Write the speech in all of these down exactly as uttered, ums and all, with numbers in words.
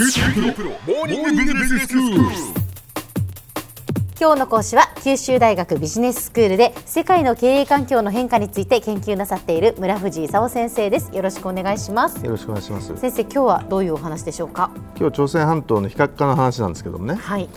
今日の講師は九州大学ビジネススクールで世界の経営環境の変化について研究なさっている村藤功先生です。よろしくお願いします。よろしくお願いします。先生、今日はどういうお話でしょうか？今日朝鮮半島の非核化の話なんですけどもね、はい、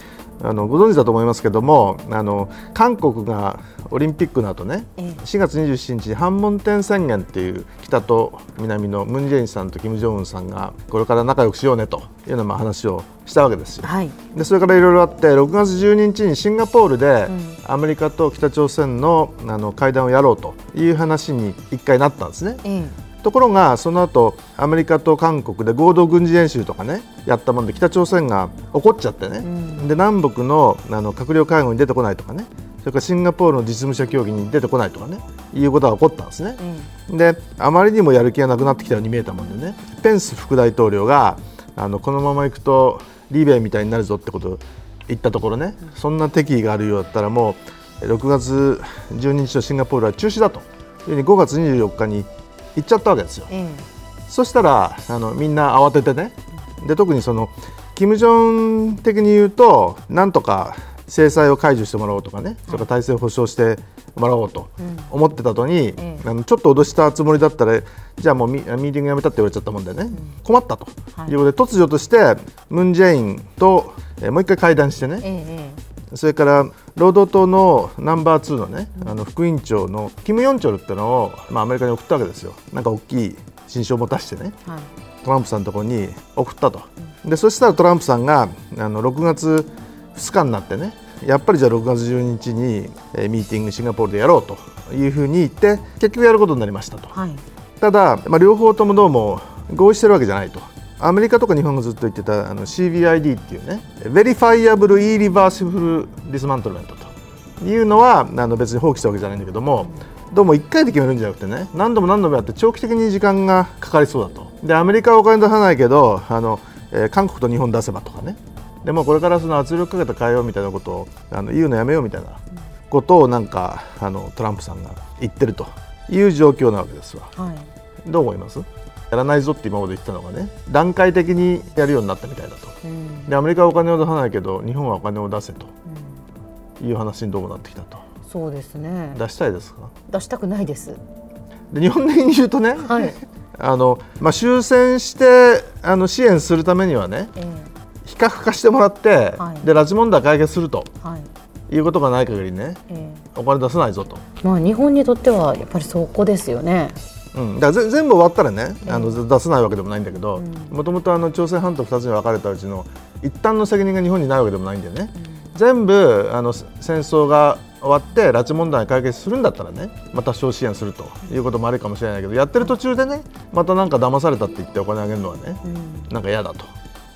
あのご存知だと思いますけども、あの韓国がオリンピックの後ね、しがつにじゅうしちにち板門店宣言っていう、北と南のムン・ジェインさんとキム・ジョンウンさんがこれから仲良くしようねというようなまあ話をしたわけですよ、はい、でそれからいろいろあってろくがつじゅうににちにシンガポールでアメリカと北朝鮮 の, あの会談をやろうという話に一回なったんですね、うん、ところがその後アメリカと韓国で合同軍事演習とかねやったもんで北朝鮮が怒っちゃってね、うん、で南北 の, あの閣僚会合に出てこないとかね、それからシンガポールの実務者協議に出てこないとかね、いうことが起こったんですね、うん、であまりにもやる気がなくなってきたように見えたもんでね、ペンス副大統領があのこのままいくとリベイみたいになるぞってことを言ったところね、うん、そんな敵意があるようだったらもうろくがつじゅうににちのシンガポールは中止だというふうにごがつにじゅうよっかに言っちゃったわけですよ、うん、そしたらあのみんな慌ててね、で特にその金正恩的に言うとなんとか制裁を解除してもらおうとかね、それから体制を保障してもらおうと思ってたのに、うんうん、あのちょっと脅したつもりだったらじゃあもう ミ, ミーティングやめたって言われちゃったもんでね、うん、困ったということで、突如としてムン・ジェインと、えー、もう一回会談してね、うん、それから労働党のナンバーツーのね、うん、あの副委員長のキム・ヨンチョルっていうのを、まあ、アメリカに送ったわけですよ。なんか大きい心証も出してね、はい、トランプさんのところに送ったと、うん、でそしたらトランプさんがあのろくがつふつかになってね、やっぱりじゃあろくがつじゅうににちにミーティングシンガポールでやろうというふうに言って結局やることになりましたと、はい、ただ、まあ、両方ともどうも合意してるわけじゃないと。アメリカとか日本がずっと言ってたあの シービーアイディー っていうね、 Verifiable Irreversible Dismantlement というのはあの別に放棄したわけじゃないんだけども、どうもいっかいで決めるんじゃなくてね、何度も何度もやって長期的に時間がかかりそうだと。でアメリカはお金出さないけどあの、えー、韓国と日本出せばとかね、でもこれからその圧力かけて変えようみたいなことをあの言うのやめようみたいなことをなんかあのトランプさんが言ってるという状況なわけですわ、はい、どう思います？やらないぞって今まで言ったのがね、段階的にやるようになったみたいだと、うん、でアメリカはお金を出さないけど日本はお金を出せという話にどうもなってきたと、うん、そうですね。出したいですか？出したくないです。で日本的に言うとね、はい、あのまあ、終戦してあの支援するためにはね、えー非核化してもらって、はい、で拉致問題解決すると、はい、いうことがない限りね、えー、お金出さないぞと、まあ、日本にとってはやっぱりそこですよね、うん、だから全部終わったらね、えー、あの出さないわけでもないんだけど、もともと朝鮮半島ふたつに分かれたうちの一旦の責任が日本にないわけでもないんだよね、うん、全部あの戦争が終わって拉致問題解決するんだったらね、また少支援するということもあるかもしれないけど、やってる途中でねまたなんか騙されたって言ってお金あげるのはね、うん、なんか嫌だと。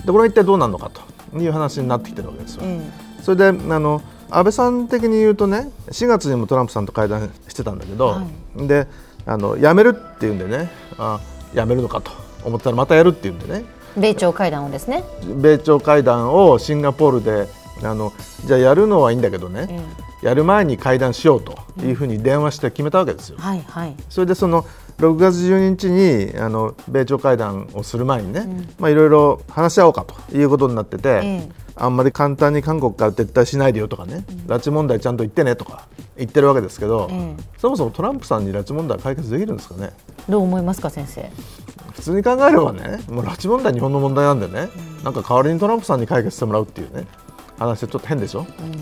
でこれは一体どうなるのかという話になってきてるわけですよ、うん、それであの安倍さん的に言うとね、しがつにもトランプさんと会談してたんだけど、はい、であのやめるっていうんでね、あやめるのかと思ったらまたやるっていうんでね、米朝会談をですね、米朝会談をシンガポールであのじゃあやるのはいいんだけどね、うん、やる前に会談しようというふうに電話して決めたわけですよ、うん、はいはい、それでそのろくがつじゅうににちにあの米朝会談をする前にね、いろいろ話し合おうかということになってて、ええ、あんまり簡単に韓国から撤退しないでよとかね、うん、拉致問題ちゃんと言ってねとか言ってるわけですけど、ええ、そもそもトランプさんに拉致問題解決できるんですかね？どう思いますか先生？普通に考えればね、もう拉致問題は日本の問題なんでね、うん、なんか代わりにトランプさんに解決してもらうっていうね話はちょっと変でしょ、うん、だか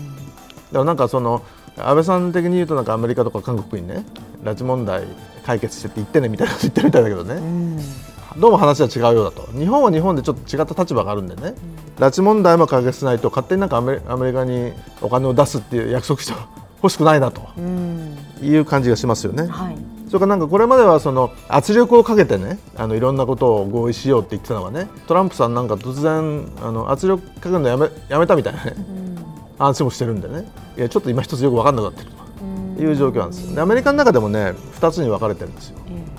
らなんかその安倍さん的に言うとなんかアメリカとか韓国にね拉致問題解決してって言ってねみたいなこと言ってるみたいだけどね、うん、どうも話は違うようだと。日本は日本でちょっと違った立場があるんでね、うん、拉致問題も解決しないと勝手になんかアメリ、アメリカにお金を出すっていう約束してほしくないなという感じがしますよね、うん、はい、それからなんかこれまではその圧力をかけてね、あのいろんなことを合意しようって言ってたのがね、トランプさんなんか突然あの圧力かけるのやめ、やめたみたいなね、うん、話もしてるんでね、いやちょっと今一つよく分かんなくなってるいう状況なんですよ。アメリカの中でもねふたつに分かれてるんですよ、うん、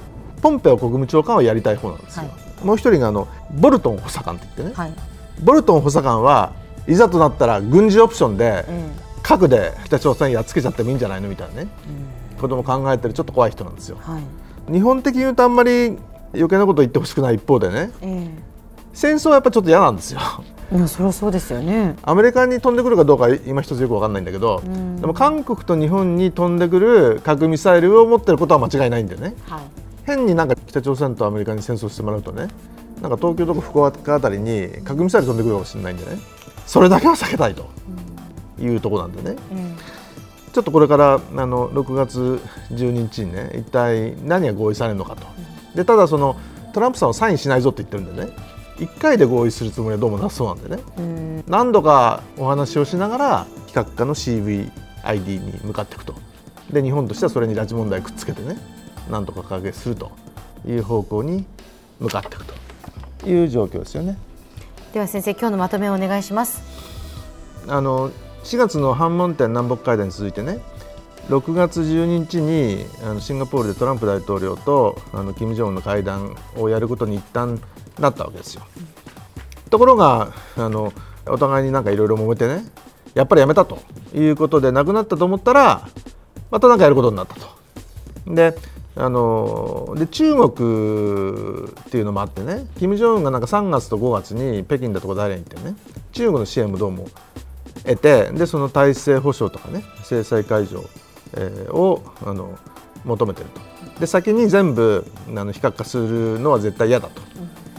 ポンペオ国務長官はやりたい方なんですよ、はい、もう一人があのボルトン補佐官って言ってね、はい、ボルトン補佐官はいざとなったら軍事オプションで、うん、核で北朝鮮やっつけちゃってもいいんじゃないのみたいなね、うん、ことも考えてるちょっと怖い人なんですよ、はい、日本的に言うとあんまり余計なこと言ってほしくない一方でね、うん、戦争はやっぱちょっと嫌なんですよ。いや、そりゃそうですよね。アメリカに飛んでくるかどうか今一つよく分かんないんだけど、うん、でも韓国と日本に飛んでくる核ミサイルを持ってることは間違いないんでね、はい、変になんか北朝鮮とアメリカに戦争してもらうとね、なんか東京とか福岡あたりに核ミサイル飛んでくるかもしれないんでね、それだけは避けたいというところなんでね、うんうん、ちょっとこれからあのろくがつじゅうににちにね、一体何が合意されるのかと。で、ただそのトランプさんはサインしないぞって言ってるんでね、いっかいで合意するつもりはどうもなそうなんでね、うん、何度かお話をしながら非核化の シーブイアイディー に向かっていくと。で、日本としてはそれに拉致問題をくっつけてね、何とか掲げするという方向に向かっていくという状況ですよね。では先生、今日のまとめをお願いします。あのしがつの板門店南北会談に続いてね、ろくがつじゅうににちにあのシンガポールでトランプ大統領とあの金正恩の会談をやることに一旦なったわけですよ。ところがあのお互いになんかいろいろ揉めてね、やっぱりやめたということでなくなったと思ったら、またなんかやることになったと。で、あので中国っていうのもあってね、金正恩がなんかさんがつとごがつに北京だとか大連行ってね、中国の支援もどうも得て、でその体制保障とかね、制裁解除、えー、をあの求めてると。で、先に全部あの非核化するのは絶対嫌だ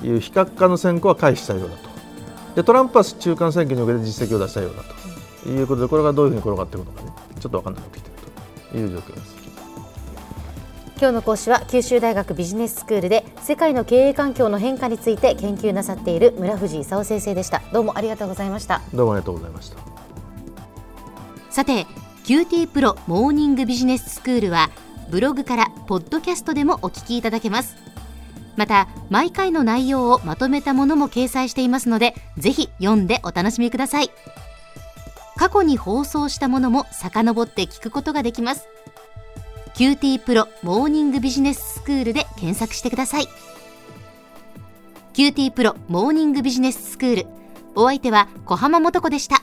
という非核化の選考は回避したようだと。で、トランプは中間選挙における実績を出したようだということで、これがどういうふうに転がっていくのかね、ちょっと分からなくなってきているという状況です。今日の講師は九州大学ビジネススクールで世界の経営環境の変化について研究なさっている村藤功先生でした。どうもありがとうございました。どうもありがとうございました。さて、 キューティー プロモーニングビジネススクールはブログからポッドキャストでもお聞きいただけます。また、毎回の内容をまとめたものも掲載していますので、ぜひ読んでお楽しみください。過去に放送したものも遡って聞くことができます。キューティー プロモーニングビジネススクールで検索してください。 キューティー プロモーニングビジネススクール、お相手は小浜素子でした。